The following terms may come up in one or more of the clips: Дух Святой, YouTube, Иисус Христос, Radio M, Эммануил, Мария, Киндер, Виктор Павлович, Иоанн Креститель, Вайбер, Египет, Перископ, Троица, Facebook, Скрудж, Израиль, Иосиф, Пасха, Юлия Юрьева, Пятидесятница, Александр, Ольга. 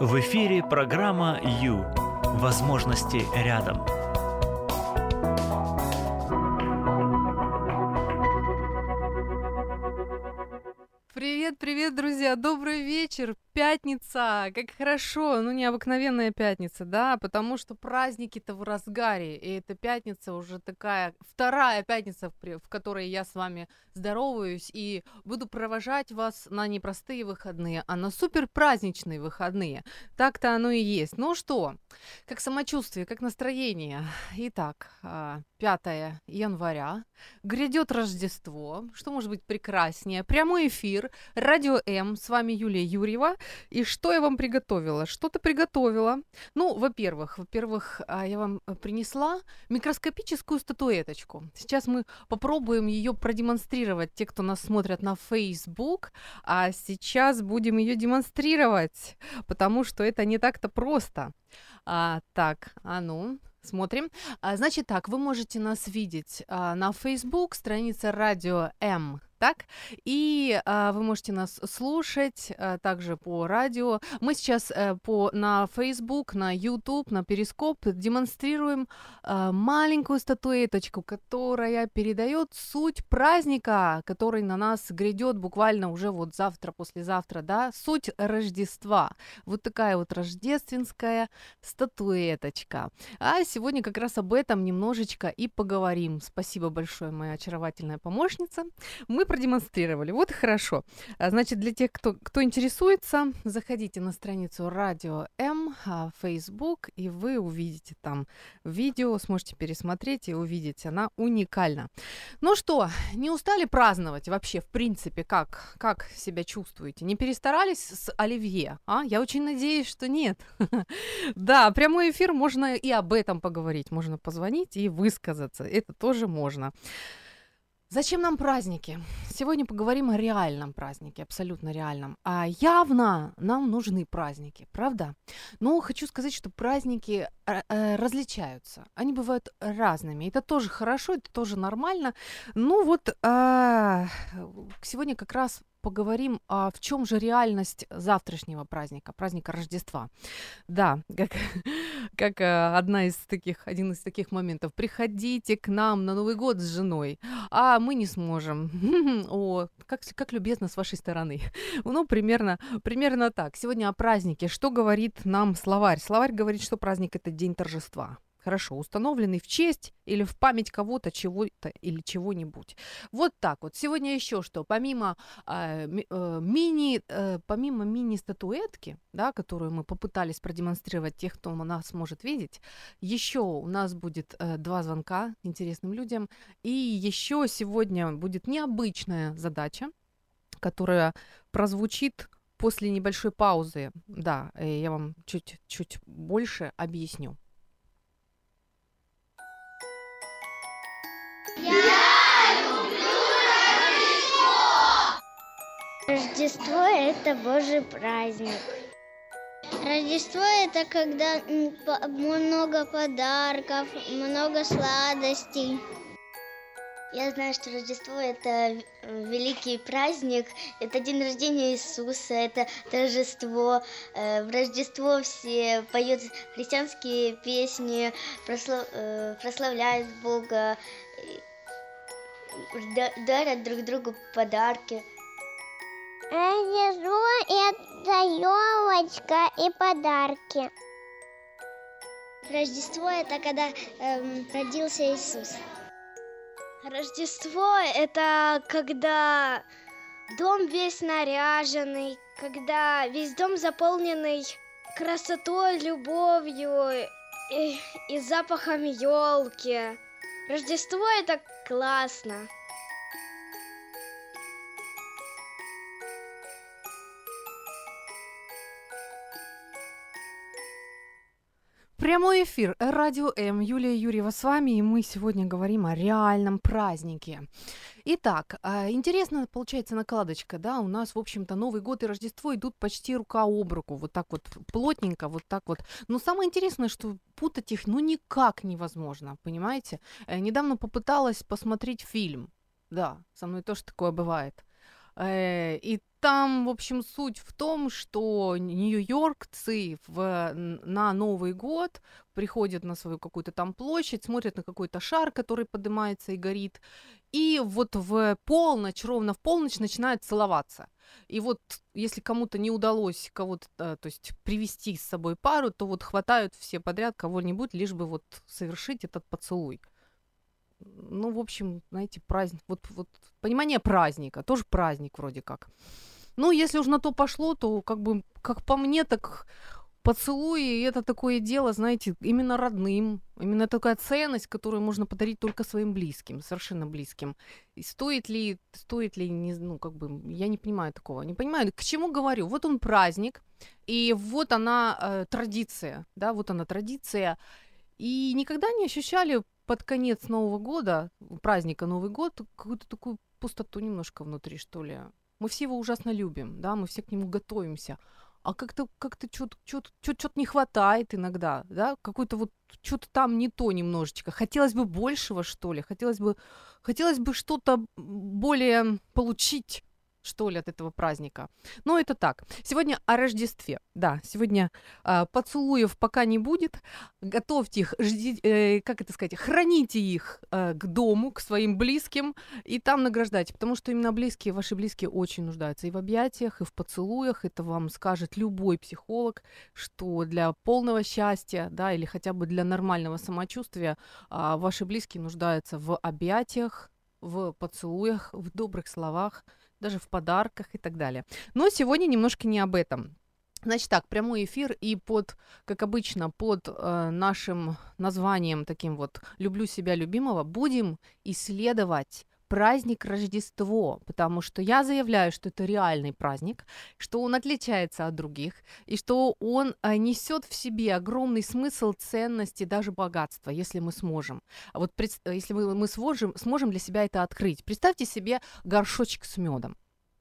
В эфире программа «Ю». Возможности рядом. Привет, друзья! Добрый вечер! Пятница! Как хорошо! Ну, необыкновенная пятница, да? Потому что праздники-то в разгаре, и эта пятница уже такая, вторая пятница, в которой я с вами здороваюсь и буду провожать вас на непростые выходные, а на суперпраздничные выходные. Так-то оно и есть. Ну что, как самочувствие, как настроение? Итак, 5 января, грядет Рождество, что может быть прекраснее? Прямой эфир, Радио М, с вами Юлия Юрьева. И что я вам приготовила? Что-то приготовила. Ну, во-первых, я вам принесла микроскопическую статуэточку. Сейчас мы попробуем ее продемонстрировать. Те, кто нас смотрят на Facebook, а сейчас будем ее демонстрировать, потому что это не так-то просто. Так, а ну... Смотрим. Значит так, вы можете нас видеть на Facebook, страница Радио М, так? И вы можете нас слушать также по радио. Мы сейчас на Facebook, на YouTube, на Перископ демонстрируем маленькую статуэточку, которая передает суть праздника, который на нас грядет буквально уже вот завтра, послезавтра, да? Суть Рождества. Вот такая вот рождественская статуэточка. А сегодня как раз об этом немножечко и поговорим. Спасибо большое, моя очаровательная помощница. Мы продемонстрировали. Вот и хорошо. Значит, для тех, кто интересуется, заходите на страницу Радио М, Facebook, и вы увидите там видео, сможете пересмотреть и увидеть. Она уникальна. Ну что, не устали праздновать вообще, в принципе, как себя чувствуете? Не перестарались с оливье? А? Я очень надеюсь, что нет. Да, прямой эфир, можно и об этом поговорить, можно позвонить и высказаться, это тоже можно. Зачем нам праздники? Сегодня поговорим о реальном празднике, абсолютно реальном. А явно нам нужны праздники, правда? Но хочу сказать, что праздники различаются, они бывают разными. Это тоже хорошо, это тоже нормально. Ну вот сегодня как раз поговорим, в чем же реальность завтрашнего праздника, праздника Рождества. Да, как один из таких моментов. Приходите к нам на Новый год с женой, а мы не сможем. О, как любезно с вашей стороны. Ну, примерно так. Сегодня о празднике. Что говорит нам словарь? Словарь говорит, что праздник – это день торжества. Хорошо, установленный в честь или в память кого-то, чего-то или чего-нибудь. Вот так вот. Сегодня еще что? Помимо мини-статуэтки, да, которую мы попытались продемонстрировать тех, кто нас может видеть, еще у нас будет 2 звонка интересным людям. И еще сегодня будет необычная задача, которая прозвучит после небольшой паузы. Да, я вам чуть-чуть больше объясню. Рождество – это Божий праздник. Рождество – это когда много подарков, много сладостей. Я знаю, что Рождество – это великий праздник, это день рождения Иисуса, это торжество. В Рождество все поют христианские песни, прославляют Бога, дарят друг другу подарки. Рождество – это елочка и подарки. Рождество – это когда родился Иисус. Рождество – это когда дом весь наряженный, когда весь дом заполненный красотой, любовью и запахом елки. Рождество – это классно. Прямой эфир Радио М, Юлия Юрьева с вами, и мы сегодня говорим о реальном празднике. Итак, интересно, получается, накладочка, да, у нас, в общем-то, Новый год и Рождество идут почти рука об руку, вот так вот плотненько, вот так вот. Но самое интересное, что путать их, ну, никак невозможно, понимаете? Недавно попыталась посмотреть фильм, да, со мной тоже такое бывает. И Там, в общем, суть в том, что нью-йоркцы на Новый год приходят на свою какую-то там площадь, смотрят на какой-то шар, который поднимается и горит, и вот в полночь, ровно в полночь начинают целоваться. И вот если кому-то не удалось кого-то, то есть привести с собой пару, то вот хватают все подряд кого-нибудь, лишь бы вот совершить этот поцелуй. Ну, в общем, знаете, праздник, вот понимание праздника, тоже праздник вроде как. Ну, если уж на то пошло, то как бы, как по мне, так поцелуи, это такое дело, знаете, именно родным, именно такая ценность, которую можно подарить только своим близким, совершенно близким. И стоит ли, ну, как бы, я не понимаю такого, не понимаю, к чему говорю. Вот он праздник, и вот она традиция, да, вот она традиция, и никогда не ощущали под конец Нового года, праздника Новый год, какую-то такую пустоту немножко внутри, что ли. Мы все его ужасно любим, да, мы все к нему готовимся, а как-то что-то не хватает иногда, да, какой-то вот что-то там не то немножечко. Хотелось бы большего, что ли, хотелось бы что-то более получить, что ли, от этого праздника. Но это так. Сегодня о Рождестве. Да, сегодня поцелуев пока не будет. Готовьте их, храните их к дому, к своим близким, и там награждайте, потому что именно близкие, ваши близкие очень нуждаются и в объятиях, и в поцелуях. Это вам скажет любой психолог, что для полного счастья, да, или хотя бы для нормального самочувствия ваши близкие нуждаются в объятиях, в поцелуях, в добрых словах, даже в подарках и так далее. Но сегодня немножко не об этом. Значит так, прямой эфир, и под, как обычно, под нашим названием таким вот «Люблю себя любимого» будем исследовать праздник Рождество, потому что я заявляю, что это реальный праздник, что он отличается от других, и что он несет в себе огромный смысл, ценности, даже богатство, если мы сможем. Вот если мы сможем для себя это открыть. Представьте себе горшочек с медом,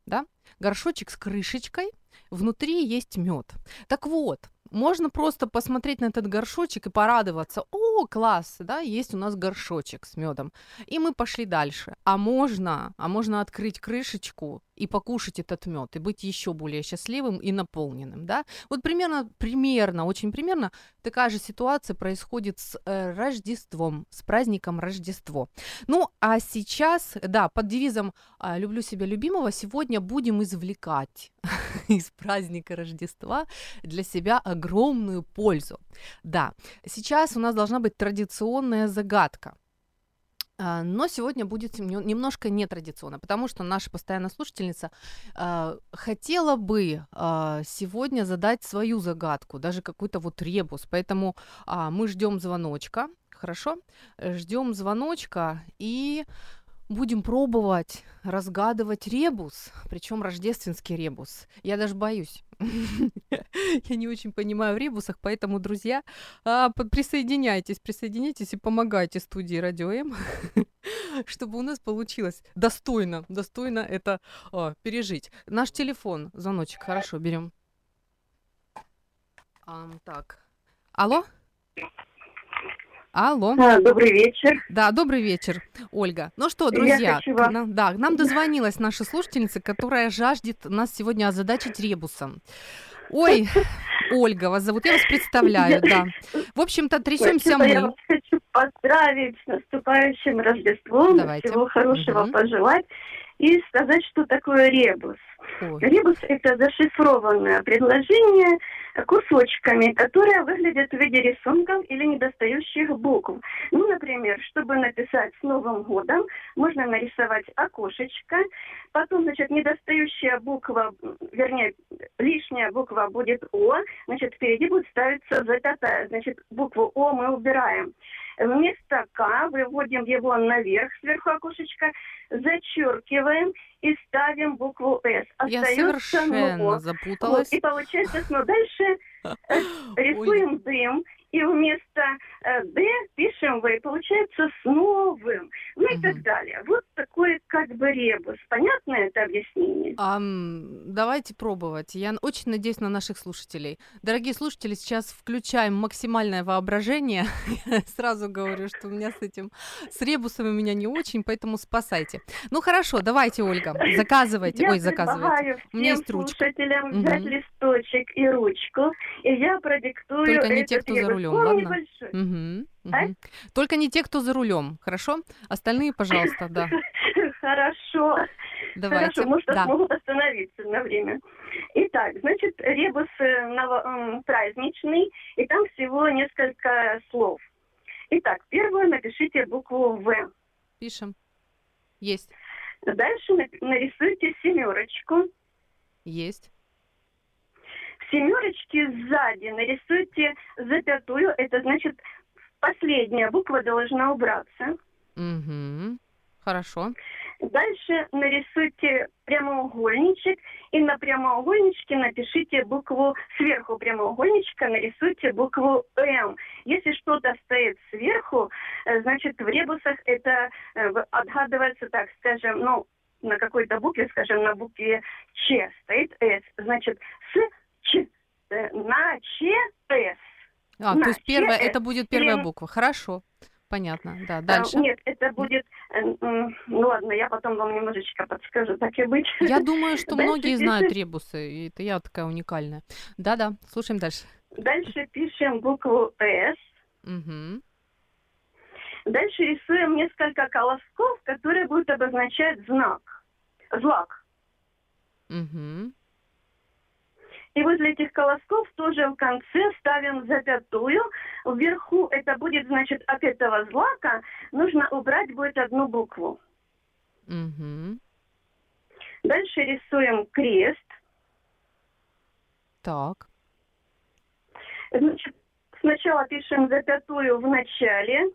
да? Горшочек с крышечкой, внутри есть мед. Так вот, можно просто посмотреть на этот горшочек и порадоваться. О, класс, да, есть у нас горшочек с медом. И мы пошли дальше. А можно открыть крышечку и покушать этот мед, и быть еще более счастливым и наполненным, да. Вот очень примерно такая же ситуация происходит с Рождеством, с праздником Рождество. Ну, а сейчас, да, под девизом «Люблю себя любимого» сегодня будем извлекать из праздника Рождества для себя огромную пользу. Да, сейчас у нас должна быть традиционная загадка. Но сегодня будет немножко нетрадиционно, потому что наша постоянная слушательница хотела бы сегодня задать свою загадку, даже какой-то вот ребус. Поэтому мы ждем звоночка, хорошо? Ждем звоночка и будем пробовать разгадывать ребус, причем рождественский ребус. Я даже боюсь. Я не очень понимаю в ребусах, поэтому, друзья, присоединяйтесь и помогайте студии Радио М, чтобы у нас получилось достойно это пережить. Наш телефон, звоночек, хорошо, берем. Так, алло. Добрый вечер. Да, добрый вечер, Ольга. Ну что, друзья, нам дозвонилась наша слушательница, которая жаждет нас сегодня озадачить ребусом. Ой, Ольга вас зовут, я вас представляю, да. В общем-то, трясемся мы. Я вас хочу поздравить с наступающим Рождеством. Давайте. Всего хорошего пожелать. И сказать, что такое ребус. Ой. Ребус – это зашифрованное предложение кусочками, которые выглядят в виде рисунков или недостающих букв. Ну, например, чтобы написать «С Новым годом», можно нарисовать окошечко, потом, значит, недостающая буква, вернее, лишняя буква будет «О», значит, впереди будет ставиться запятая, значит, букву «О» мы убираем. Вместо «К» выводим его наверх, сверху окошечка, зачеркиваем и ставим букву «С». Остается совершенно запуталась. Вот, и получается, дальше рисуем дым и вместо «д» пишем «в», и получается «с новым», ну и так далее. Вот такой как бы ребус. Понятно это объяснение? Давайте пробовать. Я очень надеюсь на наших слушателей. Дорогие слушатели, сейчас включаем максимальное воображение. Я сразу говорю, что у меня с этим, с ребусом у меня не очень, поэтому спасайте. Ну хорошо, давайте, Ольга, заказывайте. Я предлагаю всем слушателям взять листочек и ручку, и я продиктую. Только не те, кто за рулем, ладно? Только не те, кто за рулем, хорошо? Остальные, пожалуйста, да. Хорошо. Давайте. Хорошо, может, смогут остановиться на время. Итак, значит, ребус праздничный, и там всего несколько слов. Итак, первую напишите букву «В». Пишем. Есть. Дальше нарисуйте семерочку. Есть. В семерочке сзади нарисуйте запятую. Это значит, последняя буква должна убраться. Угу. Хорошо. Дальше нарисуйте прямоугольничек, и на прямоугольничке напишите букву, сверху прямоугольничка нарисуйте букву «М». Если что-то стоит сверху, значит, в ребусах это отгадывается, так скажем, ну, на какой-то букве, скажем, на букве «Ч» стоит «С». Значит, с «Ч» на «Ч» «С». То есть первая, это будет первая буква. Хорошо. Понятно, да, дальше. Нет, это будет... Ну ладно, я потом вам немножечко подскажу, так и быть. Я думаю, что дальше многие знают ребусы, и это я такая уникальная. Да-да, слушаем дальше. Дальше пишем букву «С». Угу. Дальше рисуем несколько колосков, которые будут обозначать знак. Злак. Угу. И возле этих колосков тоже в конце ставим запятую. Вверху это будет, значит, от этого злака нужно убрать будет одну букву. Угу. Дальше рисуем крест. Так. Значит, сначала пишем запятую в начале,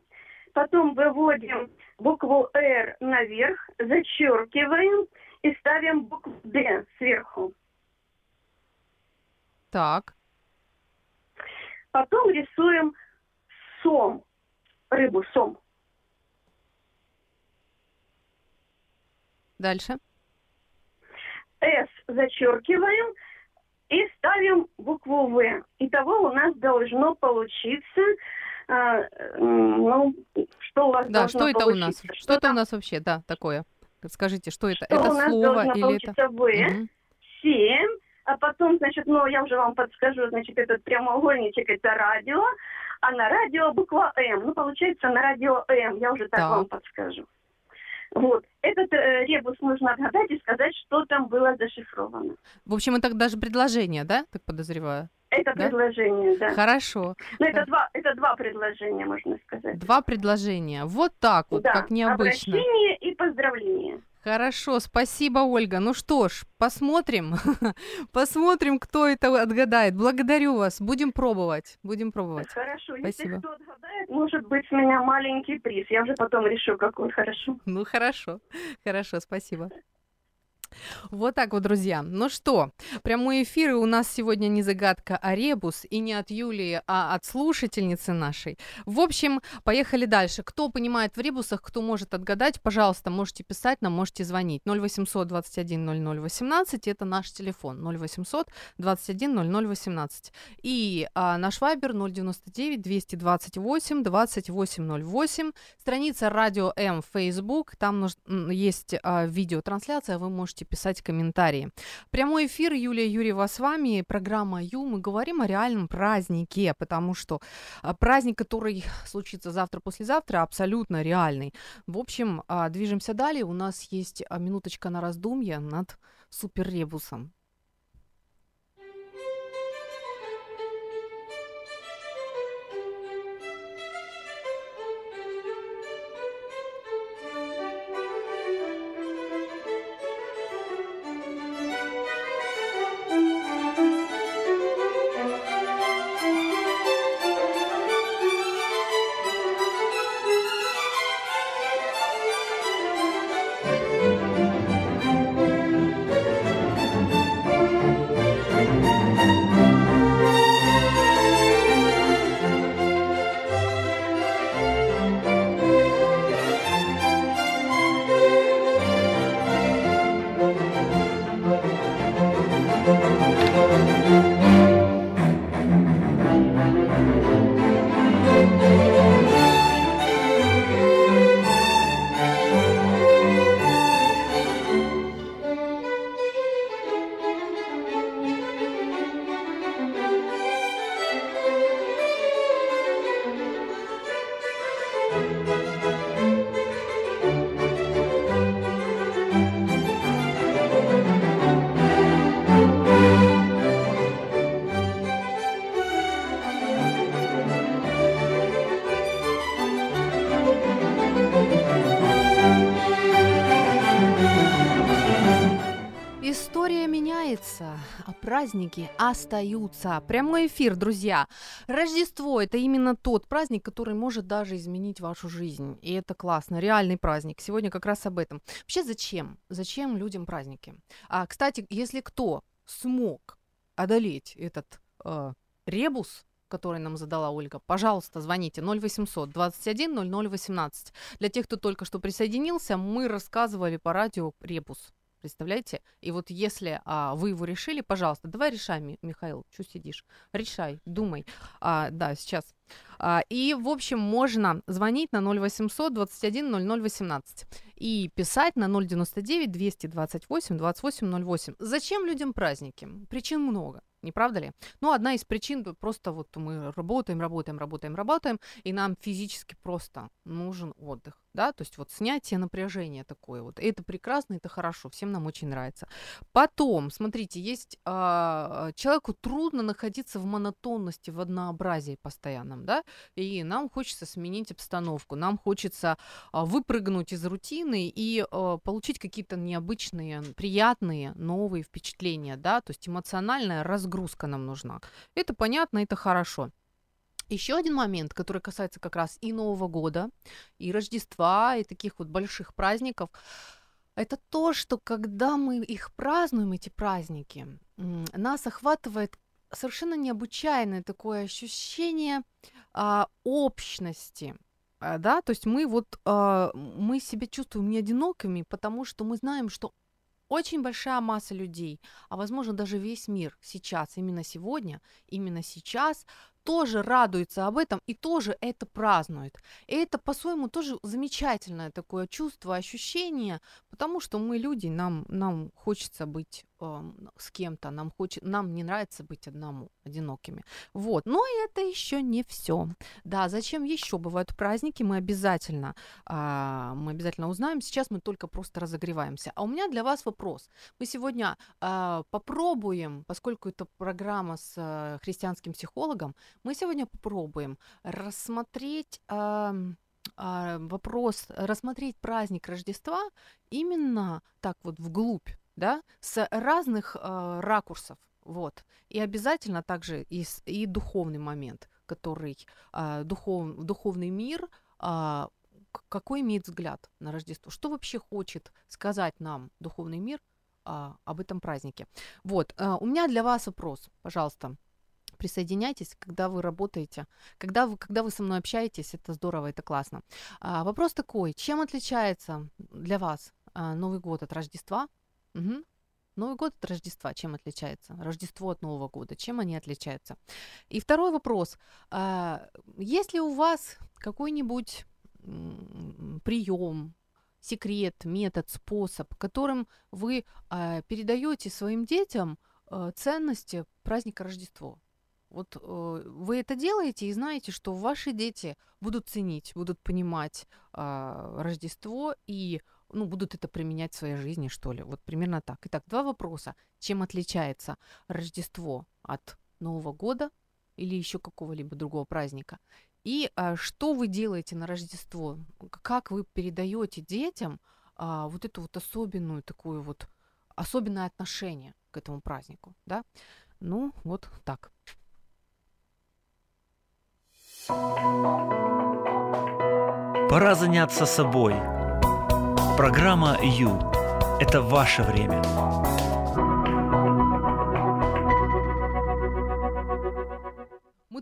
потом выводим букву «Р» наверх, зачеркиваем и ставим букву «Д» сверху. Так. Потом рисуем сом. Рыбу, сом. Дальше. «С» зачеркиваем и ставим букву «В». Итого у нас должно получиться... что у вас да, должно что это получиться? У нас? Что-то у нас вообще, да, такое. Скажите, что это? Что это у нас слово или это? «В», «Семь». А потом, значит, ну, я уже вам подскажу, значит, этот прямоугольничек – это радио, а на радио буква «М». Ну, получается, на радио «М», я уже так вам подскажу. Вот. Этот ребус нужно отгадать и сказать, что там было зашифровано. В общем, это даже предложение, да, так подозреваю? Это предложение, да. Хорошо. Ну, это два предложения, можно сказать. Два предложения. Вот так вот, да, как необычно. Обращение и поздравление. Хорошо, спасибо, Ольга. Ну что ж, посмотрим, посмотрим, кто это отгадает. Благодарю вас. Будем пробовать, будем пробовать. Хорошо, спасибо. Если кто отгадает, может быть, с меня маленький приз. Я уже потом решу, какой. Хорошо. Ну хорошо, хорошо, спасибо. Вот так вот, друзья. Ну что, прямые эфиры у нас сегодня не загадка, а ребус. И не от Юлии, а от слушательницы нашей. В общем, поехали дальше. Кто понимает в ребусах, кто может отгадать, пожалуйста, можете писать нам, можете звонить. 0800 21 0018, это наш телефон. 0800 21 0018. И наш вайбер 099 228 2808. Страница Радио М в Facebook. Там есть видеотрансляция, вы можете писать комментарии. Прямой эфир, Юлия Юрьева с вами, программа «Ю». Мы говорим о реальном празднике, потому что праздник, который случится завтра-послезавтра, абсолютно реальный. В общем, движемся далее. У нас есть минуточка на раздумье над суперребусом. Праздники остаются. Прямой эфир, друзья. Рождество — это именно тот праздник, который может даже изменить вашу жизнь. И это классно. Реальный праздник. Сегодня как раз об этом. Вообще, зачем? Зачем людям праздники? А, кстати, если кто смог одолеть этот ребус, который нам задала Ольга, пожалуйста, звоните 0800 21 0018. Для тех, кто только что присоединился, мы рассказывали по радио ребус. Представляете? И вот если вы его решили, пожалуйста, давай решай, Михаил, что сидишь? Решай, думай. Да, сейчас. И, в общем, можно звонить на 0800 21 0018 и писать на 099 228 2808. Зачем людям праздники? Причин много, не правда ли? Ну, одна из причин, просто вот мы работаем, и нам физически просто нужен отдых, да, то есть вот снятие напряжения такое вот. Это прекрасно, это хорошо, всем нам очень нравится. Потом, смотрите, есть человеку трудно находиться в монотонности, в однообразии постоянном, да, и нам хочется сменить обстановку, нам хочется выпрыгнуть из рутины и получить какие-то необычные, приятные, новые впечатления, да, то есть эмоциональная разгрузка нам нужна. Это понятно, это хорошо. Еще один момент, который касается как раз и Нового года, и Рождества, и таких вот больших праздников, это то, что когда мы их празднуем, эти праздники, нас охватывает совершенно необычайное такое ощущение общности. Да? То есть мы себя чувствуем не одинокими, потому что мы знаем, что очень большая масса людей, а возможно даже весь мир сейчас, именно сегодня, именно сейчас тоже радуется об этом и тоже это празднует. И это по-своему тоже замечательное такое чувство, ощущение, потому что мы люди, нам хочется быть с кем-то, нам не нравится быть одинокими. Вот. Но это еще не все. Да, зачем еще бывают праздники, мы обязательно узнаем. Сейчас мы только просто разогреваемся. А у меня для вас вопрос. Мы сегодня попробуем, поскольку это программа с христианским психологом, мы сегодня попробуем рассмотреть рассмотреть праздник Рождества именно так вот вглубь, да, с разных ракурсов, вот, и обязательно также и духовный момент, который духовный мир, какой имеет взгляд на Рождество, что вообще хочет сказать нам духовный мир об этом празднике. Вот, у меня для вас вопрос, пожалуйста. Присоединяйтесь, когда вы работаете, когда вы со мной общаетесь, это здорово, это классно. Вопрос такой: чем отличается для вас Новый год от Рождества? Угу. Новый год от Рождества чем отличается? Рождество от Нового года, чем они отличаются? И второй вопрос: есть ли у вас какой-нибудь прием, секрет, метод, способ, которым вы передаете своим детям ценности праздника Рождества? Вот вы это делаете и знаете, что ваши дети будут ценить, будут понимать Рождество и, ну, будут это применять в своей жизни, что ли. Вот примерно так. Итак, два вопроса. Чем отличается Рождество от Нового года или еще какого-либо другого праздника? И что вы делаете на Рождество? Как вы передаете детям вот это вот особенное отношение к этому празднику, да? Ну, вот так. Пора заняться собой. Программа «Ю» – это ваше время.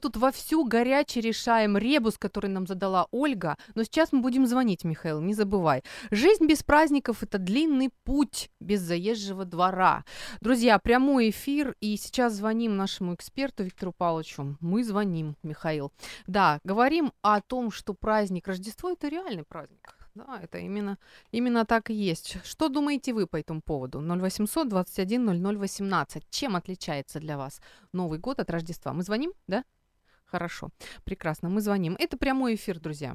тут вовсю горяче решаем ребус, который нам задала Ольга, но сейчас мы будем звонить, Михаил, не забывай. Жизнь без праздников – это длинный путь без заезжего двора. Друзья, прямой эфир, и сейчас звоним нашему эксперту Виктору Павловичу. Мы звоним, Михаил. Да, говорим о том, что праздник Рождества – это реальный праздник. Да, это именно так и есть. Что думаете вы по этому поводу? 0800 21 0018. Чем отличается для вас Новый год от Рождества? Мы звоним, да? Хорошо, прекрасно, мы звоним. Это прямой эфир, друзья.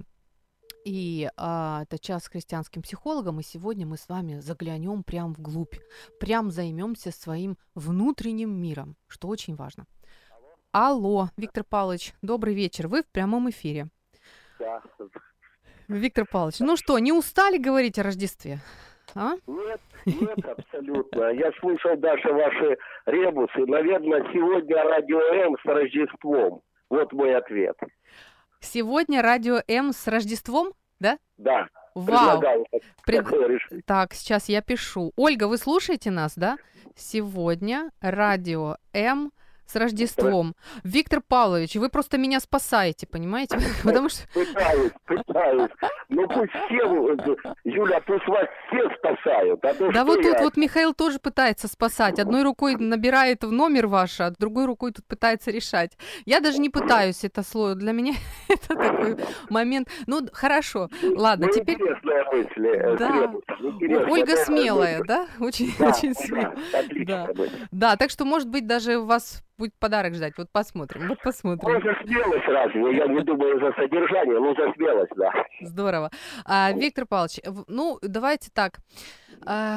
И это час с христианским психологом, и сегодня мы с вами заглянем прям вглубь, прям займемся своим внутренним миром, что очень важно. Алло, Виктор Павлович, добрый вечер, вы в прямом эфире. Да. Виктор Павлович, ну что, не устали говорить о Рождестве? А? Нет, нет, абсолютно. Я слышал даже ваши ребусы. Наверное, сегодня Радио М с Рождеством. Вот мой ответ. Сегодня Радио М с Рождеством, да? Да. Вау. Так, сейчас я пишу. Ольга, вы слушаете нас, да? Сегодня Радио М с Рождеством. Виктор Павлович, вы просто меня спасаете, понимаете? Потому что... Пытаюсь. Ну пусть все, Юля, пусть вас все спасают. А то, да вот я... тут вот Михаил тоже пытается спасать. Одной рукой набирает в номер ваш, а другой рукой тут пытается решать. Я даже не пытаюсь, это слово. Для меня это такой момент. Ну, хорошо, ладно, ну, теперь... Интересная мысль. Да. Интересная. Ольга смелая, да? Очень, да, очень смелая. Да. Да, так что, может быть, даже вас... Будет подарок ждать, вот посмотрим, вот посмотрим. Ну, за смелость разве, я не думаю за содержание, но за смелость, да. Здорово. Виктор Павлович, ну, давайте так,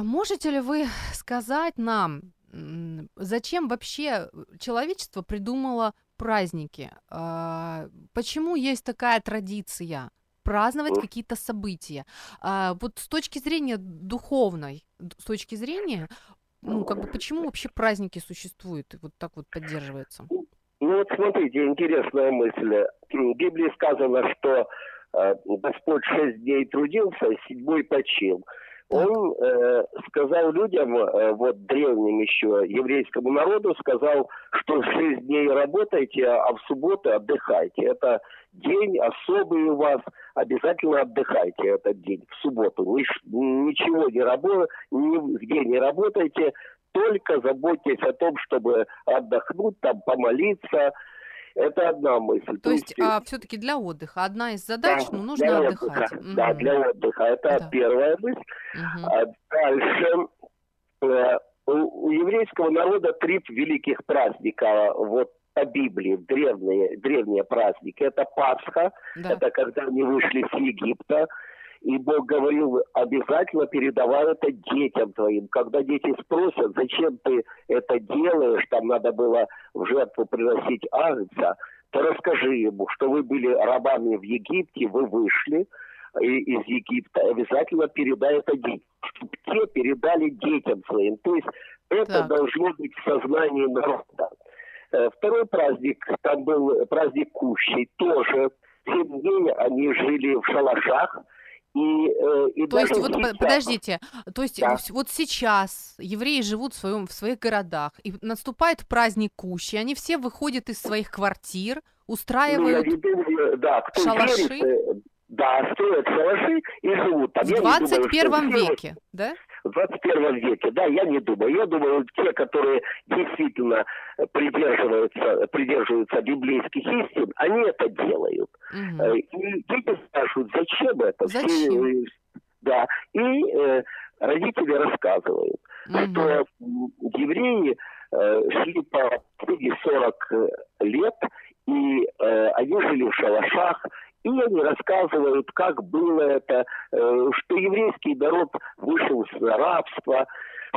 можете ли вы сказать нам, зачем вообще человечество придумало праздники? Почему есть такая традиция праздновать какие-то события? Вот с точки зрения духовной, с точки зрения... Ну, как бы, почему вообще праздники существуют и вот так вот поддерживаются? Ну, вот смотрите, интересная мысль. В Библии сказано, что Господь 6 дней трудился, а 7-й почил. Он сказал людям, вот древним еще, еврейскому народу, сказал, что 6 дней работайте, а в субботу отдыхайте. Это день особый у вас, обязательно отдыхайте этот день, в субботу. Ничего не работайте, нигде не работайте, только заботьтесь о том, чтобы отдохнуть, там помолиться. Это одна мысль. То есть все-таки для отдыха. Одна из задач, да, ну, нужно отдыхать. Отдыха. Да, для отдыха. Это первая мысль. А дальше у еврейского народа 3 великих праздника. Вот по Библии древние праздники. Это Пасха. Да. Это когда они вышли с Египта. И Бог говорил, обязательно передавай это детям твоим. Когда дети спросят, зачем ты это делаешь, там надо было в жертву приносить агнца, то расскажи ему, что вы были рабами в Египте, вы вышли из Египта, обязательно передай это детям. Чтобы те передали детям своим. То есть это должно быть в сознании народа. Второй праздник, там был праздник Кущей, тоже. 7 дней они жили в шалашах. И то есть, вот, подождите, то есть вот сейчас евреи живут в своих городах, и наступает праздник Кущи, они все выходят из своих квартир, устраивают шалаши. Верит, да, строят шалаши и живут там. В 21 веке, да? В 21 веке, да, я не думаю. Я думаю, те, которые действительно придерживаются библейских истин, они это делают. Угу. И дети спрашивают, зачем это? Зачем? Да, и родители рассказывают, что евреи шли по 40 лет, и они жили в шалашах. И они рассказывают, как было это, что еврейский народ вышел из рабства,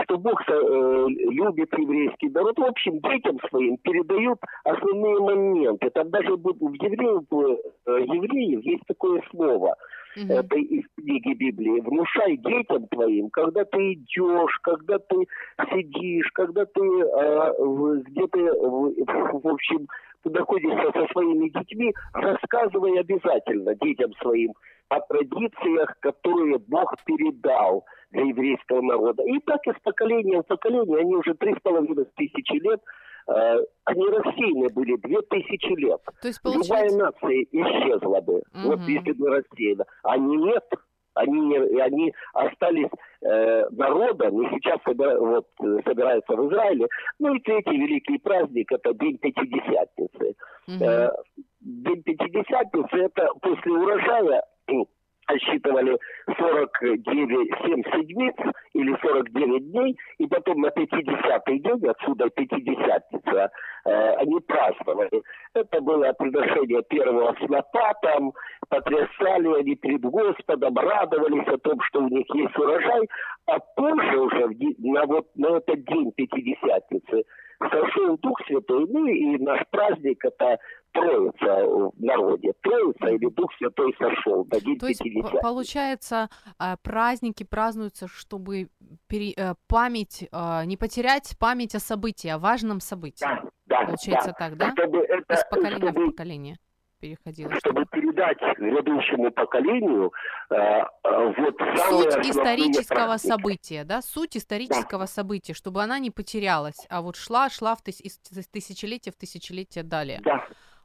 что Бог любит еврейский народ. В общем, детям своим передают основные моменты. Там даже в евреев есть такое слово, это из книги Библии. Внушай детям твоим, когда ты идешь, когда ты сидишь, когда ты где-то, в общем... ты находишься со своими детьми, рассказывай обязательно детям своим о традициях, которые Бог передал для еврейского народа. И так из поколения в поколение, они уже 3,5 тысячи лет они рассеяны были 2000 лет. То есть, получается... Любая нация исчезла бы, вот если бы рассеяна. Они нет, они остались народом, и сейчас собираются в Израиле. Ну и третий великий праздник – это День Пятидесятницы. День Пятидесятницы – это после урожая отсчитывали 49 седмиц или 49 дней, и потом на 50-й день, отсюда Пятидесятница, они праздновали. Это было приношение первого снопа, там потрясали они перед Господом, радовались о том, что у них есть урожай, а позже уже на этот день Пятидесятницы сошел Дух Святой, ну и наш праздник – это Троица в народе. Троица или Дух Святой сошел на день Пятидесятницы. Получается, праздники празднуются, чтобы не потерять память о событии, о важном событии. Да, получается так, да? Чтобы из поколения в поколение переходило. Чтобы передать грядущему поколению суть исторического события, да? Суть исторического события, чтобы она не потерялась, а вот шла из тысячелетия в тысячелетие далее.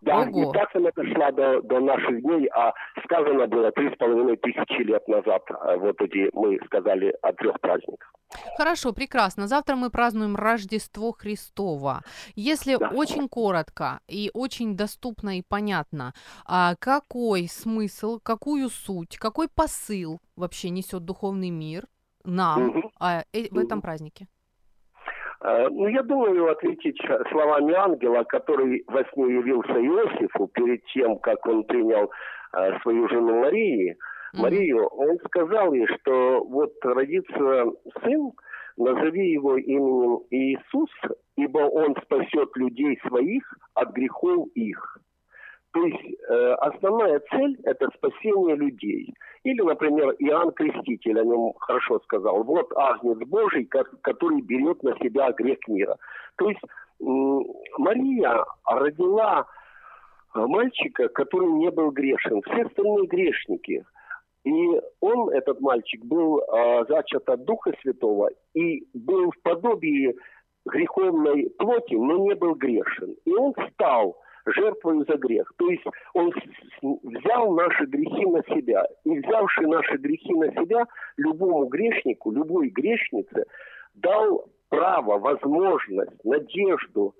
Да, не так она дошла до наших дней, а сказано было 3500 лет назад. Вот эти мы сказали о 3 праздниках. Хорошо, прекрасно. Завтра мы празднуем Рождество Христово. Если очень коротко и очень доступно и понятно, какой смысл, какую суть, какой посыл вообще несет духовный мир нам в этом празднике? Ну, я думаю, ответить словами ангела, который во сне явился Иосифу перед тем, как он принял свою жену Марию, он сказал ей, что вот родится сын, назови его именем Иисус, ибо он спасет людей своих от грехов их. То есть основная цель – это спасение людей. Или, например, Иоанн Креститель о нем хорошо сказал. Вот Агнец Божий, который берет на себя грех мира. То есть Мария родила мальчика, который не был грешен. Все остальные грешники. И он, этот мальчик, был зачат от Духа Святого и был в подобии греховной плоти, но не был грешен. И он стал жертвою за грех. То есть он взял наши грехи на себя. И взявши наши грехи на себя, любому грешнику, любой грешнице дал право, возможность, надежду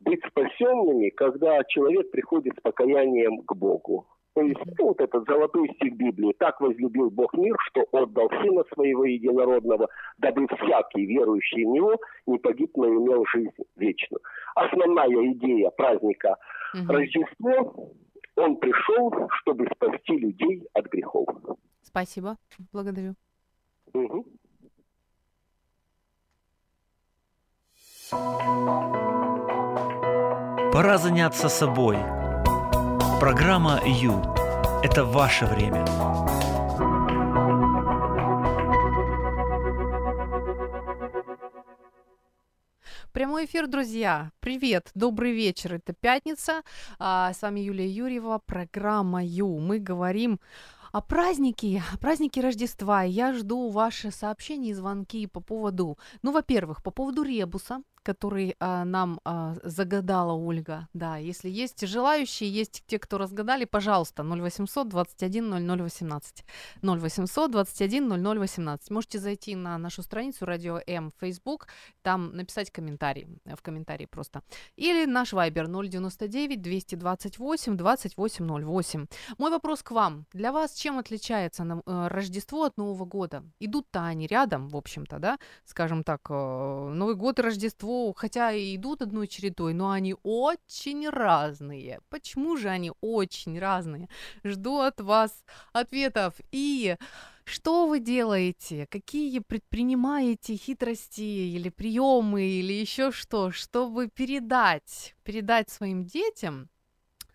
быть спасенными, когда человек приходит с покаянием к Богу. То есть вот этот золотой стих Библии. «Так возлюбил Бог мир, что отдал Сына Своего Единородного, дабы всякий, верующий в Него, не погиб, но имел жизнь вечную». Основная идея праздника Рождество, он пришел, чтобы спасти людей от грехов. Спасибо, благодарю. Пора заняться собой. Программа «Ю» – это ваше время. Прямой эфир, друзья. Привет, добрый вечер. Это пятница. С вами Юлия Юрьева, программа «Ю». Мы говорим о празднике Рождества. Я жду ваши сообщения и звонки по поводу, во-первых, по поводу ребуса, который нам загадала Ольга. Да, если есть желающие, есть те, кто разгадали, пожалуйста, 0800 21 0018. 0800 21 0018. Можете зайти на нашу страницу Радио М в Facebook, там написать комментарий, в комментарии просто. Или наш Вайбер 099 228 2808. Мой вопрос к вам. Для вас чем отличается Рождество от Нового года? Идут-то они рядом, в общем-то, да? Скажем так, Новый год и Рождество, хотя и идут одной чередой, но они очень разные. Почему же они очень разные? Жду от вас ответов. И что вы делаете? Какие предпринимаете хитрости или приемы, или еще что, чтобы передать своим детям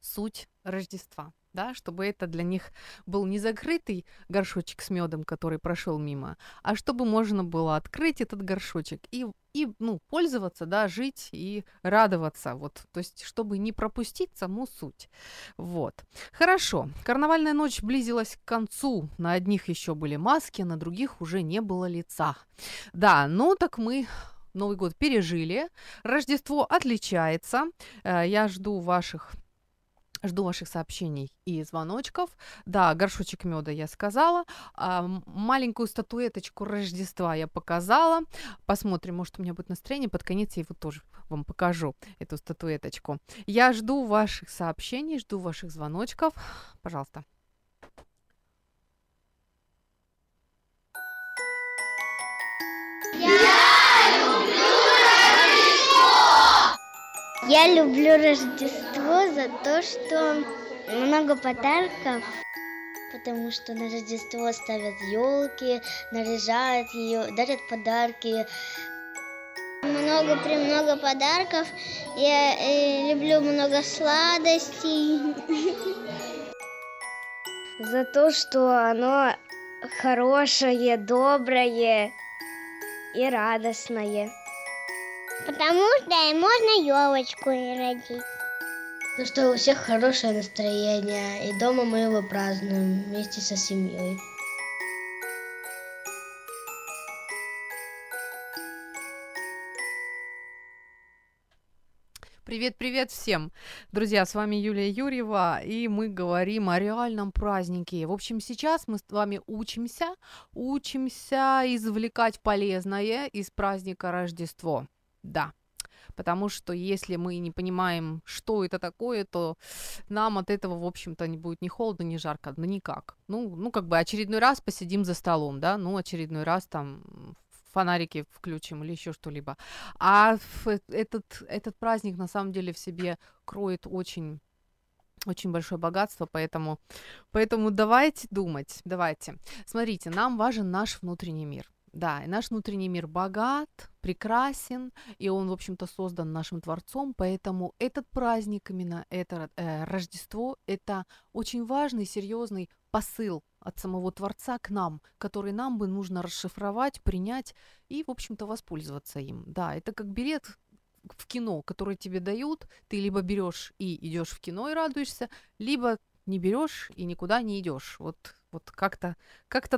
суть Рождества? Да, чтобы это для них был не закрытый горшочек с медом, который прошел мимо, а чтобы можно было открыть этот горшочек и пользоваться, да, жить и радоваться, вот, то есть, чтобы не пропустить саму суть, вот. Хорошо, карнавальная ночь близилась к концу, на одних еще были маски, на других уже не было лица, да, ну так мы Новый год пережили, Рождество отличается. Я жду ваших сообщений и звоночков. Да, горшочек меда я сказала. Маленькую статуэточку Рождества я показала. Посмотрим, может, у меня будет настроение. Под конец я его тоже вам покажу, эту статуэточку. Я жду ваших сообщений, жду ваших звоночков. Пожалуйста. Я люблю Рождество за то, что много подарков, потому что на Рождество ставят елки, наряжают ее, дарят подарки. Много-премного подарков. Я люблю много сладостей. За то, что оно хорошее, доброе и радостное. Потому что можно елочку и родить. Ну что, у всех хорошее настроение, и дома мы его празднуем вместе со семьей. Привет-привет всем! Друзья, с вами Юлия Юрьева, и мы говорим о реальном празднике. В общем, сейчас мы с вами учимся извлекать полезное из праздника Рождество. Да, потому что если мы не понимаем, что это такое, то нам от этого, в общем-то, не будет ни холодно, ни жарко, ну никак. Ну, как бы очередной раз посидим за столом, да, ну, очередной раз там фонарики включим или еще что-либо. А этот праздник на самом деле в себе кроет очень... очень большое богатство, поэтому давайте думать, давайте. Смотрите, нам важен наш внутренний мир. Да, и наш внутренний мир богат, прекрасен, и он, в общем-то, создан нашим Творцом, поэтому этот праздник, именно это Рождество, это очень важный, серьезный посыл от самого Творца к нам, который нам бы нужно расшифровать, принять и, в общем-то, воспользоваться им. Да, это как билет в кино, который тебе дают, ты либо берешь и идешь в кино и радуешься, либо не берешь и никуда не идешь. Вот как-то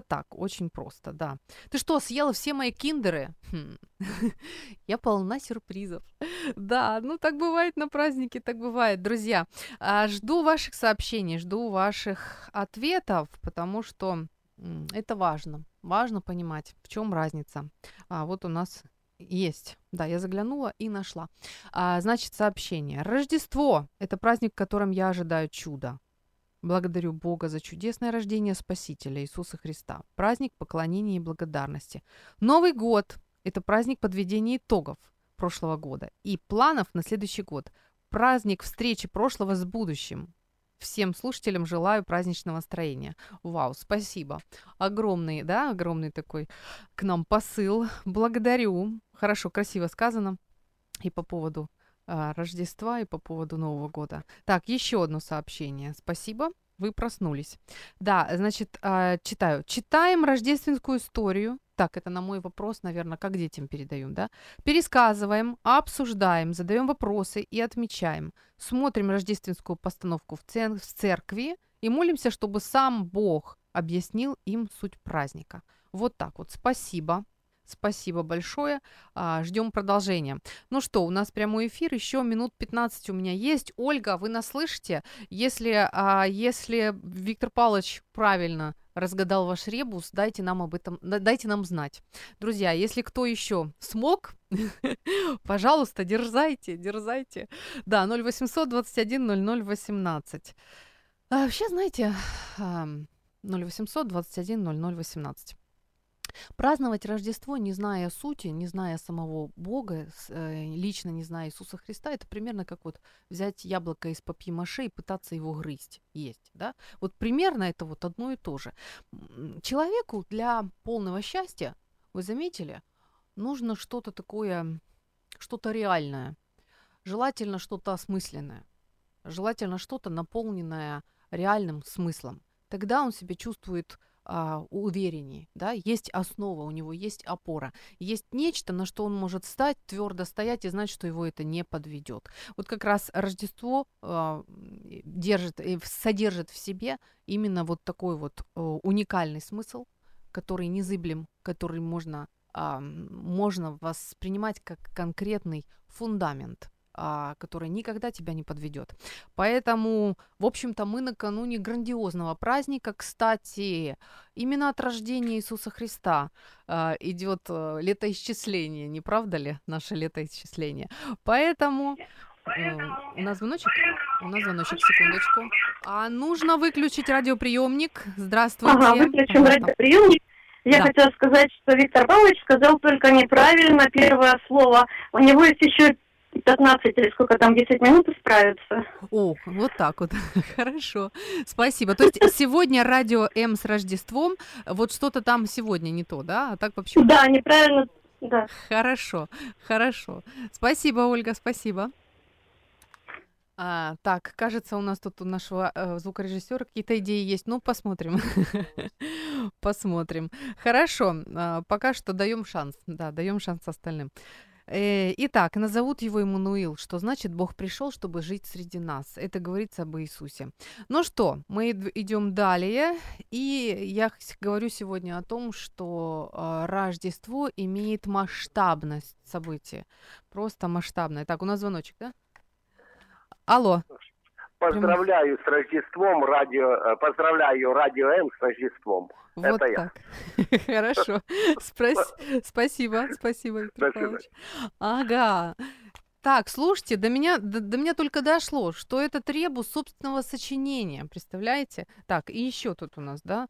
так, очень просто, да. Ты что, съела все мои киндеры? Я полна сюрпризов. Да, ну так бывает на празднике, так бывает. Друзья, жду ваших сообщений, жду ваших ответов, потому что это важно. Важно понимать, в чем разница. А вот у нас есть. Да, я заглянула и нашла. Значит, сообщение. Рождество – это праздник, в котором я ожидаю чуда. Благодарю Бога за чудесное рождение Спасителя Иисуса Христа. Праздник поклонения и благодарности. Новый год – это праздник подведения итогов прошлого года и планов на следующий год. Праздник встречи прошлого с будущим. Всем слушателям желаю праздничного настроения. Вау, спасибо. Огромный, да, огромный такой к нам посыл. Благодарю. Хорошо, красиво сказано. И по поводу Рождества, и по поводу Нового года. Так, еще одно сообщение. Спасибо, вы проснулись. Да, значит, читаю. Читаем рождественскую историю. Так, это на мой вопрос, наверное, как детям передаем, да? Пересказываем, обсуждаем, задаем вопросы и отмечаем. Смотрим рождественскую постановку в церкви и молимся, чтобы сам Бог объяснил им суть праздника. Вот так вот. Спасибо. Спасибо большое. Ждем продолжения. Ну что, у нас прямой эфир. Еще минут 15 у меня есть. Ольга, вы нас слышите? Если Виктор Павлович правильно разгадал ваш ребус, дайте нам знать. Друзья, если кто еще смог, пожалуйста, дерзайте. Да, 0800 21 0018. Вообще, знаете, 0800 21 0018. Праздновать Рождество, не зная сути, не зная самого Бога, лично не зная Иисуса Христа, это примерно как вот взять яблоко из папье-маше и пытаться его грызть, есть, да? Вот примерно это вот одно и то же. Человеку для полного счастья, вы заметили, нужно что-то такое, что-то реальное, желательно что-то осмысленное, желательно что-то наполненное реальным смыслом. Тогда он себя чувствует увереннее, да, есть основа, у него есть опора, есть нечто, на что он может встать, твердо стоять и знать, что его это не подведет. Вот как раз Рождество содержит в себе именно вот такой вот уникальный смысл, который незыблем, который можно можно воспринимать как конкретный фундамент, который никогда тебя не подведет. Поэтому, в общем-то, мы накануне грандиозного праздника. Кстати, именно от рождения Иисуса Христа идет летоисчисление, не правда ли, наше летоисчисление? Поэтому у нас звоночек? У нас звоночек, секундочку. А нужно выключить радиоприемник. Здравствуйте. Ага, выключим радиоприемник. Я хотела сказать, что Виктор Павлович сказал только неправильно первое слово. У него есть еще 15 или сколько там, 10 минут справится. О, вот так вот. Хорошо. Спасибо. То есть сегодня Радио М с Рождеством. Вот что-то там сегодня не то, да? А так вообще... Да, неправильно. Да. Хорошо, хорошо. Спасибо, Ольга, спасибо. Так, кажется, у нас тут у нашего звукорежиссера какие-то идеи есть. Ну, посмотрим. Посмотрим. Хорошо. Пока что даем шанс. Да, даем шанс остальным. Итак, назовут его Эммануил, что значит Бог пришел, чтобы жить среди нас. Это говорится об Иисусе. Ну что, мы идем далее. И я говорю сегодня о том, что Рождество имеет масштабность события. Просто масштабное. Так, у нас звоночек, да? Алло. Поздравляю с Рождеством, поздравляю Радио М с Рождеством. Вот это так. Я. Хорошо. Спасибо, спасибо, Виктор Павлович. Ага. Так, слушайте, до меня только дошло, что это требус собственного сочинения, представляете? Так, и еще тут у нас, да?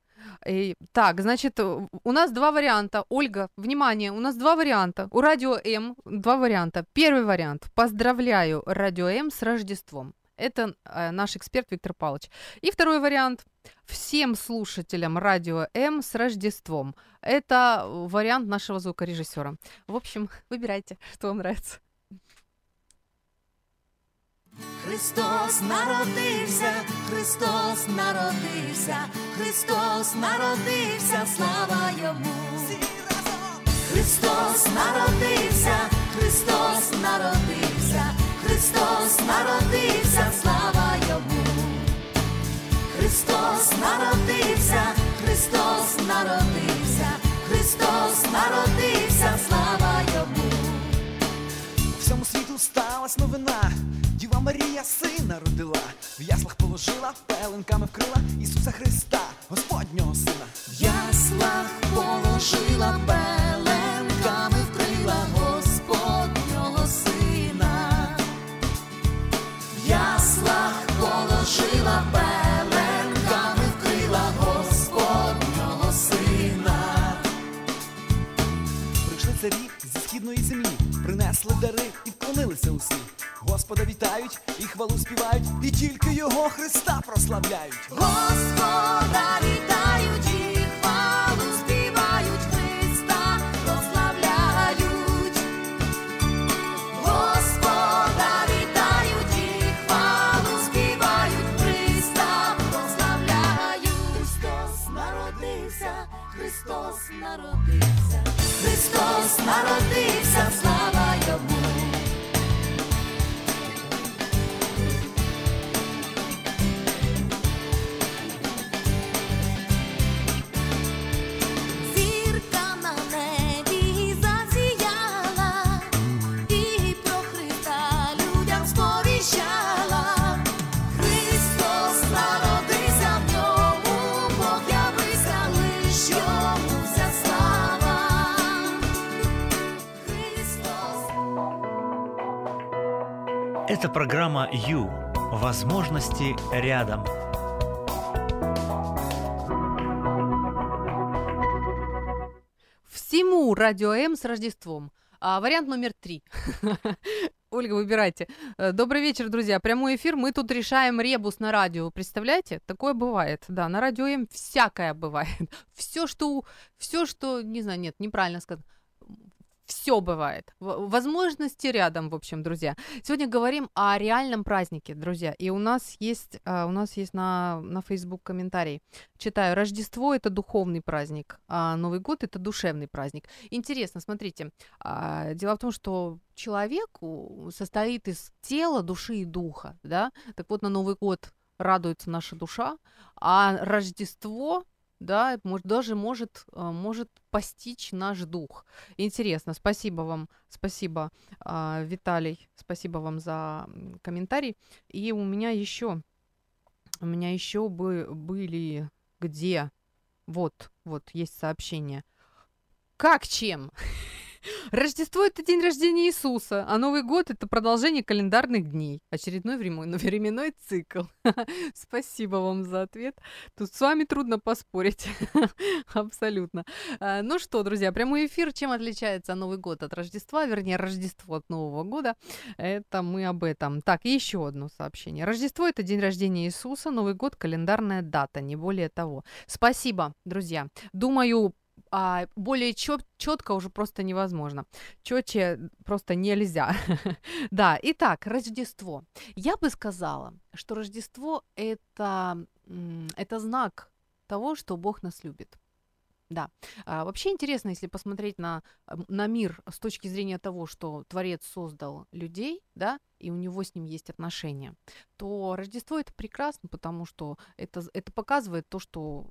Так, значит, у нас два варианта. Ольга, внимание, у нас два варианта. У Радио М два варианта. Первый вариант. Поздравляю Радио М с Рождеством. Это наш эксперт Виктор Павлович. И второй вариант. Всем слушателям Радио М с Рождеством. Это вариант нашего звукорежиссера. В общем, выбирайте, что вам нравится. Христос народився, Христос народився, Христос народився, слава йому. Христос народився, Христос народився, Христос народився, слава йому. Христос народився, Христос народився, Христос народився, слава йому. Всьому світу сталась новина. Діва Марія сина родила, в яслах положила, пеленками вкрила Ісуса Христа, Господнього Сина. В яслах положила, пеленками вкрила Господнього Сина. В яслах положила, пеленками вкрила Господнього Сина. Прийшли царі зі східної землі, принесли дари і вклонилися усі. Господа вітають і хвалу співають, і тільки Його Христа прославляють. Господа вітають і хвалу співають, Христа прославляють. Господа вітають і хвалу співають, Христа прославляють. Христос народився, Христос народився, Христос народився, слава Йому. Это программа «Ю». Возможности рядом. Всему Радио М с Рождеством. Вариант номер 3. Ольга, выбирайте. Добрый вечер, друзья. Прямой эфир. Мы тут решаем ребус на радио. Представляете? Такое бывает. Да, на Радио М всякое бывает. Все, что, не знаю, нет, неправильно сказано. Все бывает. Возможности рядом, в общем, друзья. Сегодня говорим о реальном празднике, друзья. И у нас есть на Facebook комментарий. Читаю. Рождество – это духовный праздник, а Новый год – это душевный праздник. Интересно, смотрите. Дело в том, что человек состоит из тела, души и духа. Да? Так вот, на Новый год радуется наша душа, а Рождество – да, даже может постичь наш дух. Интересно, спасибо вам, спасибо, Виталий, спасибо вам за комментарий. И у меня еще были где, вот есть сообщение. Как чем? Рождество – это день рождения Иисуса, а Новый год – это продолжение календарных дней. Очередной временной цикл. Спасибо вам за ответ. Тут с вами трудно поспорить. Абсолютно. Ну что, друзья, прямой эфир. Чем отличается Новый год от Рождества? Вернее, Рождество от Нового года. Это мы об этом. Так, и еще одно сообщение. Рождество – это день рождения Иисуса, Новый год – календарная дата, не более того. Спасибо, друзья. Думаю, более четко уже просто невозможно. Четче просто нельзя. Да, итак, Рождество. Я бы сказала, что Рождество – это знак того, что Бог нас любит. Да. Вообще интересно, если посмотреть на мир с точки зрения того, что Творец создал людей, да, и у него с ним есть отношения, то Рождество – это прекрасно, потому что это показывает то, что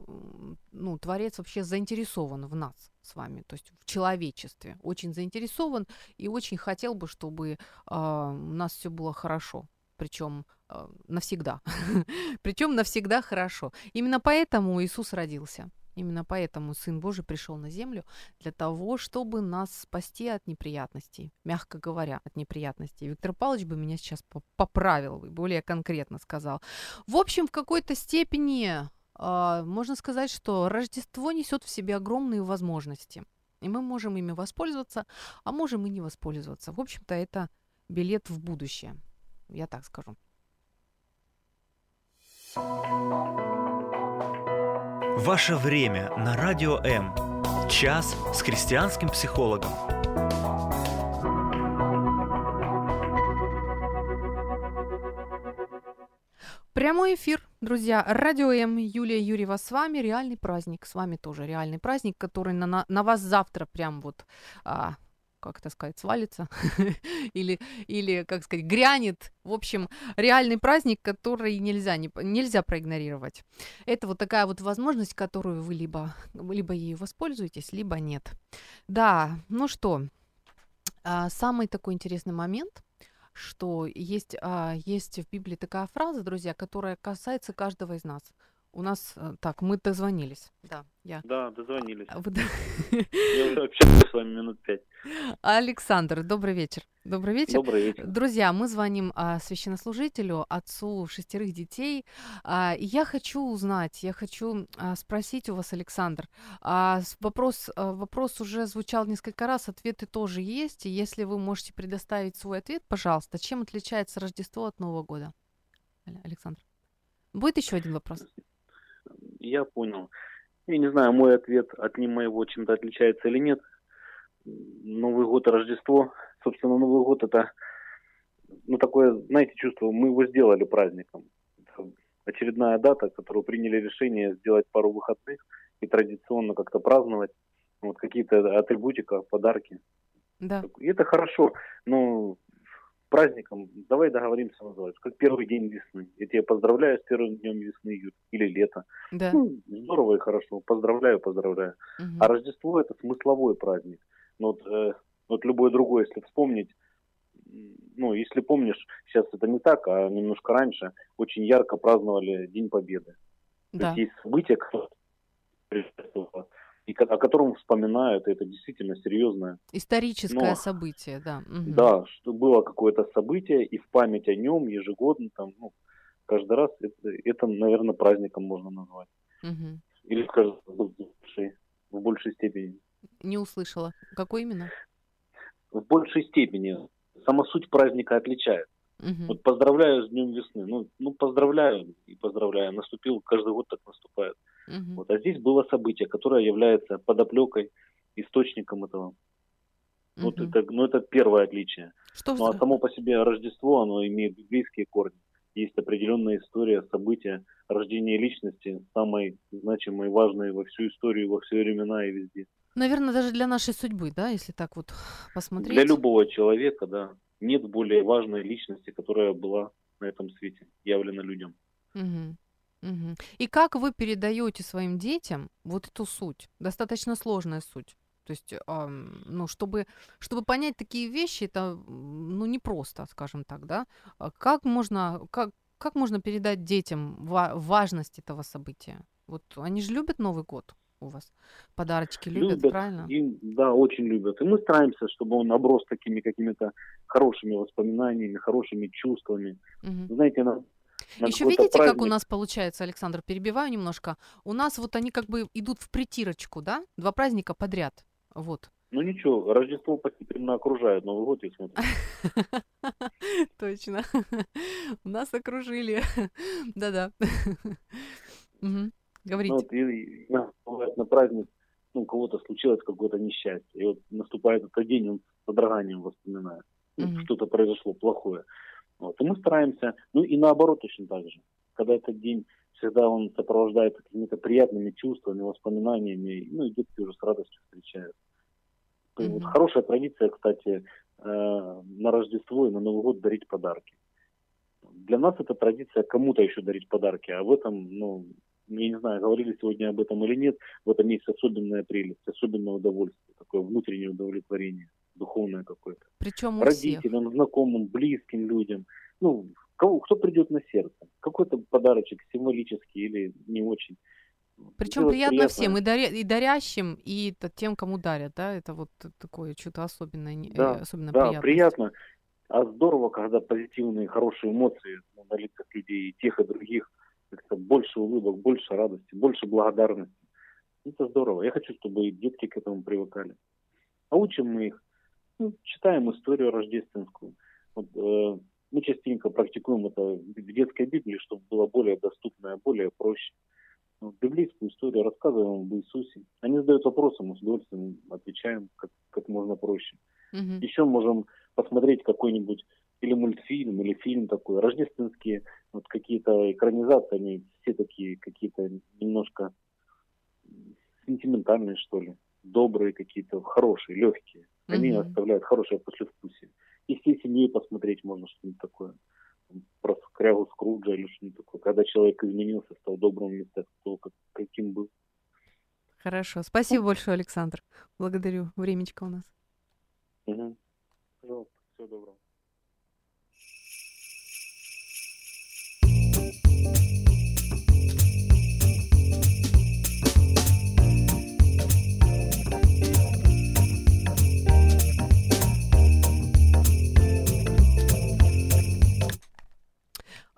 Творец вообще заинтересован в нас с вами, то есть в человечестве. Очень заинтересован и очень хотел бы, чтобы у нас все было хорошо. Причем навсегда. Причем навсегда хорошо. Именно поэтому Иисус родился. Именно поэтому Сын Божий пришел на землю, для того, чтобы нас спасти от неприятностей, мягко говоря, от неприятностей. Виктор Павлович бы меня сейчас поправил, более конкретно сказал. В общем, в какой-то степени можно сказать, что Рождество несет в себе огромные возможности, и мы можем ими воспользоваться, а можем и не воспользоваться. В общем-то, это билет в будущее, я так скажу. Ваше время на Радио М. Час с христианским психологом. Прямой эфир, друзья. Радио М. Юлия Юрьева с вами. Реальный праздник. С вами тоже реальный праздник, который на вас завтра прям как это сказать, свалится, или, как сказать, грянет. В общем, реальный праздник, который нельзя проигнорировать. Это вот такая вот возможность, которую вы либо ею воспользуетесь, либо нет. Да, ну что, самый такой интересный момент, что есть в Библии такая фраза, друзья, которая касается каждого из нас. У нас, так, мы дозвонились. Да, Да, дозвонились. Я уже общался с вами минут 5. Александр, добрый вечер. Добрый вечер. Добрый вечер. Друзья, мы звоним священнослужителю, отцу 6 детей. Я хочу спросить у вас, Александр. Вопрос уже звучал несколько раз, ответы тоже есть. Если вы можете предоставить свой ответ, пожалуйста. Чем отличается Рождество от Нового года? Александр. Будет еще один вопрос? Я понял. Я не знаю, мой ответ от не моего чем-то отличается или нет. Новый год, Рождество. Собственно, Новый год — это такое, знаете, чувство, мы его сделали праздником. Это очередная дата, которую приняли решение сделать пару выходных и традиционно как-то праздновать. Вот какие-то атрибутика, подарки. Да. И это хорошо, но праздником давай договоримся называть, как первый день весны. Я тебя поздравляю с первым днем весны или лета. Да. Здорово и хорошо, поздравляю. Угу. А Рождество — это смысловой праздник. Но любой другой, если вспомнить, если помнишь, сейчас это не так, а немножко раньше, очень ярко праздновали День Победы. Да. То есть событие, о котором вспоминают, это действительно серьезное. Историческое событие, да. Угу. Да, что было какое-то событие, и в память о нем ежегодно, каждый раз, это, наверное, праздником можно назвать. Угу. Или, скажем, в большей степени. Не услышала. Какой именно? В большей степени. Сама суть праздника отличает. Угу. Вот поздравляю с Днем весны. Поздравляю. Наступил, каждый год так наступает. Угу. Вот. А здесь было событие, которое является подоплекой, источником этого. Угу. Вот это первое отличие. А само по себе Рождество, оно имеет библейские корни. Есть определенная история, события, рождение личности, самые значимые, важные во всю историю, во все времена и везде. Наверное, даже для нашей судьбы, да, если так вот посмотреть. Для любого человека, да. Нет более важной личности, которая была на этом свете, явлена людям. Угу. Мгм. И как вы передаете своим детям вот эту суть, достаточно сложная суть? То есть, ну, чтобы понять такие вещи, это, ну, непросто, скажем так, да? Как можно передать детям важность этого события? Вот они же любят Новый год у вас, подарочки любят, правильно? И, да, очень любят. И мы стараемся, чтобы он оброс такими какими-то хорошими воспоминаниями, хорошими чувствами. Угу. Знаете, еще видите, праздник. Как у нас получается, Александр, перебиваю немножко. У нас вот они как бы идут в притирочку, да? Два праздника подряд. Вот. Ну ничего, Рождество постепенно окружает Новый год, я смотрю. Точно. У нас окружили. Да-да. Говорите. На праздник у кого-то случилось какое-то несчастье. И вот наступает этот день, он с содроганием воспоминает. Что-то произошло плохое. Вот. И мы стараемся, ну и наоборот точно так же. Когда этот день, всегда он сопровождается какими-то приятными чувствами, воспоминаниями, ну и детки уже с радостью встречают. Mm-hmm. Вот хорошая традиция, кстати, на Рождество и на Новый год дарить подарки. Для нас это традиция кому-то еще дарить подарки, а в этом, ну, я не знаю, говорили сегодня об этом или нет, в этом есть особенная прелесть, особенное удовольствие, такое внутреннее удовлетворение. Духовное какое-то. Причем родителям, знакомым, близким людям. Ну, кто придет на сердце. Какой-то подарочек символический или не очень. Причем приятно всем, и дарящим, и тем, кому дарят, да? Это вот такое что-то особенное, да, особенно приятное. Да, приятно. А здорово, когда позитивные, хорошие эмоции на лицах людей, и тех, и других. Как-то больше улыбок, больше радости, больше благодарности. Это здорово. Я хочу, чтобы и детки к этому привыкали. А учим мы их. Ну, читаем историю рождественскую. Вот, мы частенько практикуем это в детской Библии, чтобы было более доступно, более проще. Вот, библейскую историю рассказываем об Иисусе. Они задают вопросы, мы с удовольствием отвечаем как можно проще. Mm-hmm. Еще можем посмотреть какой-нибудь или мультфильм, или фильм такой. Рождественские вот какие-то экранизации, они все такие какие-то немножко сентиментальные, что ли. Добрые какие-то, хорошие, легкие. Они mm-hmm. оставляют хорошее послевкусие. И всей семьей посмотреть можно что-нибудь такое. Про крягу Скруджа или что-нибудь такое. Когда человек изменился, стал добрым вместо того, каким был. Хорошо. Спасибо большое, Александр. Благодарю. Времечко у нас. Угу. Пожалуйста. Всего доброго.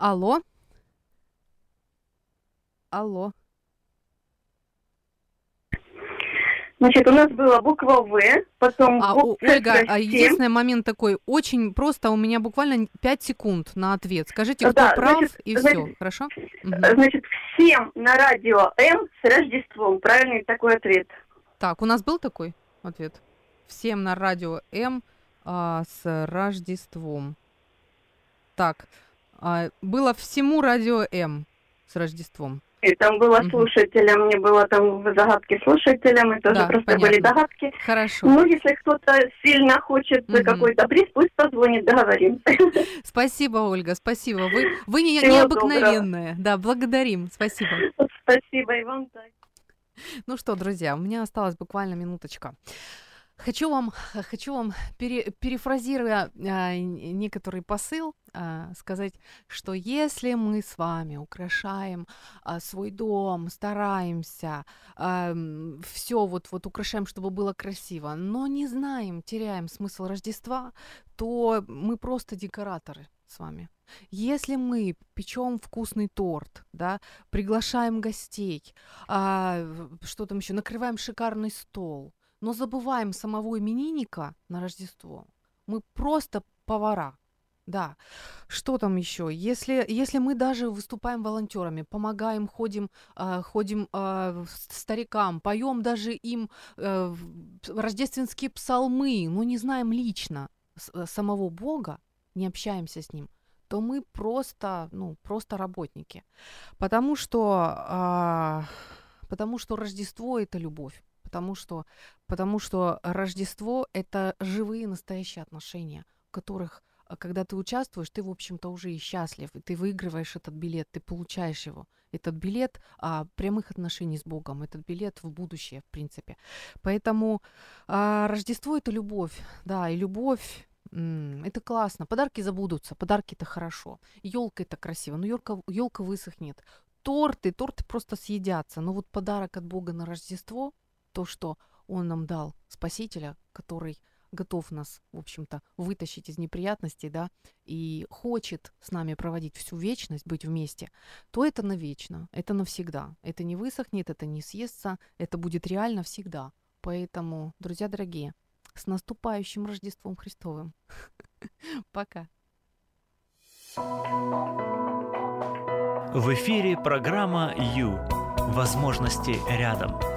Алло? Алло? Значит, у нас была буква «В», потом буква «Ольга», единственный момент такой, очень просто, у меня буквально 5 секунд на ответ. Скажите, кто прав, значит, и все, хорошо? Значит, всем на радио М с Рождеством. Правильный такой ответ. Так, у нас был такой ответ? Всем на радио М с Рождеством. Так... было всему радио М с Рождеством. И там было слушателям, не было там загадки слушателям, это тоже просто понятно. Были догадки. Хорошо. Ну, если кто-то сильно хочет какой-то приз, пусть позвонит, договорим. Спасибо, Ольга, спасибо. Вы необыкновенная. Да, благодарим, спасибо. Спасибо, и вам так. Ну что, друзья, у меня осталась буквально минуточка. Хочу вам перефразируя некоторый посыл, сказать, что если мы с вами украшаем свой дом, стараемся, все вот украшаем, чтобы было красиво, но не знаем, теряем смысл Рождества, то мы просто декораторы с вами. Если мы печем вкусный торт, да, приглашаем гостей, что там еще, накрываем шикарный стол, но забываем самого именинника на Рождество. Мы просто повара. Да. Что там еще? Если мы даже выступаем волонтерами, помогаем, ходим старикам, поем даже им рождественские псалмы, но не знаем лично самого Бога, не общаемся с Ним, то мы просто работники. Потому что Рождество – это любовь. Потому что Рождество – это живые настоящие отношения, в которых когда ты участвуешь, ты, в общем-то, уже и счастлив, и ты выигрываешь этот билет, ты получаешь его. Этот билет прямых отношений с Богом, этот билет в будущее, в принципе. Поэтому Рождество — это любовь, да, и любовь. Это классно. Подарки забудутся, подарки — это хорошо. Ёлка — это красиво, но ёлка высохнет. Торты просто съедятся. Но вот подарок от Бога на Рождество, то, что Он нам дал, Спасителя, который готов нас, в общем-то, вытащить из неприятностей, да, и хочет с нами проводить всю вечность, быть вместе, то это навечно, это навсегда. Это не высохнет, это не съестся, это будет реально всегда. Поэтому, друзья дорогие, с наступающим Рождеством Христовым! Пока! В эфире программа «Ю». Возможности рядом.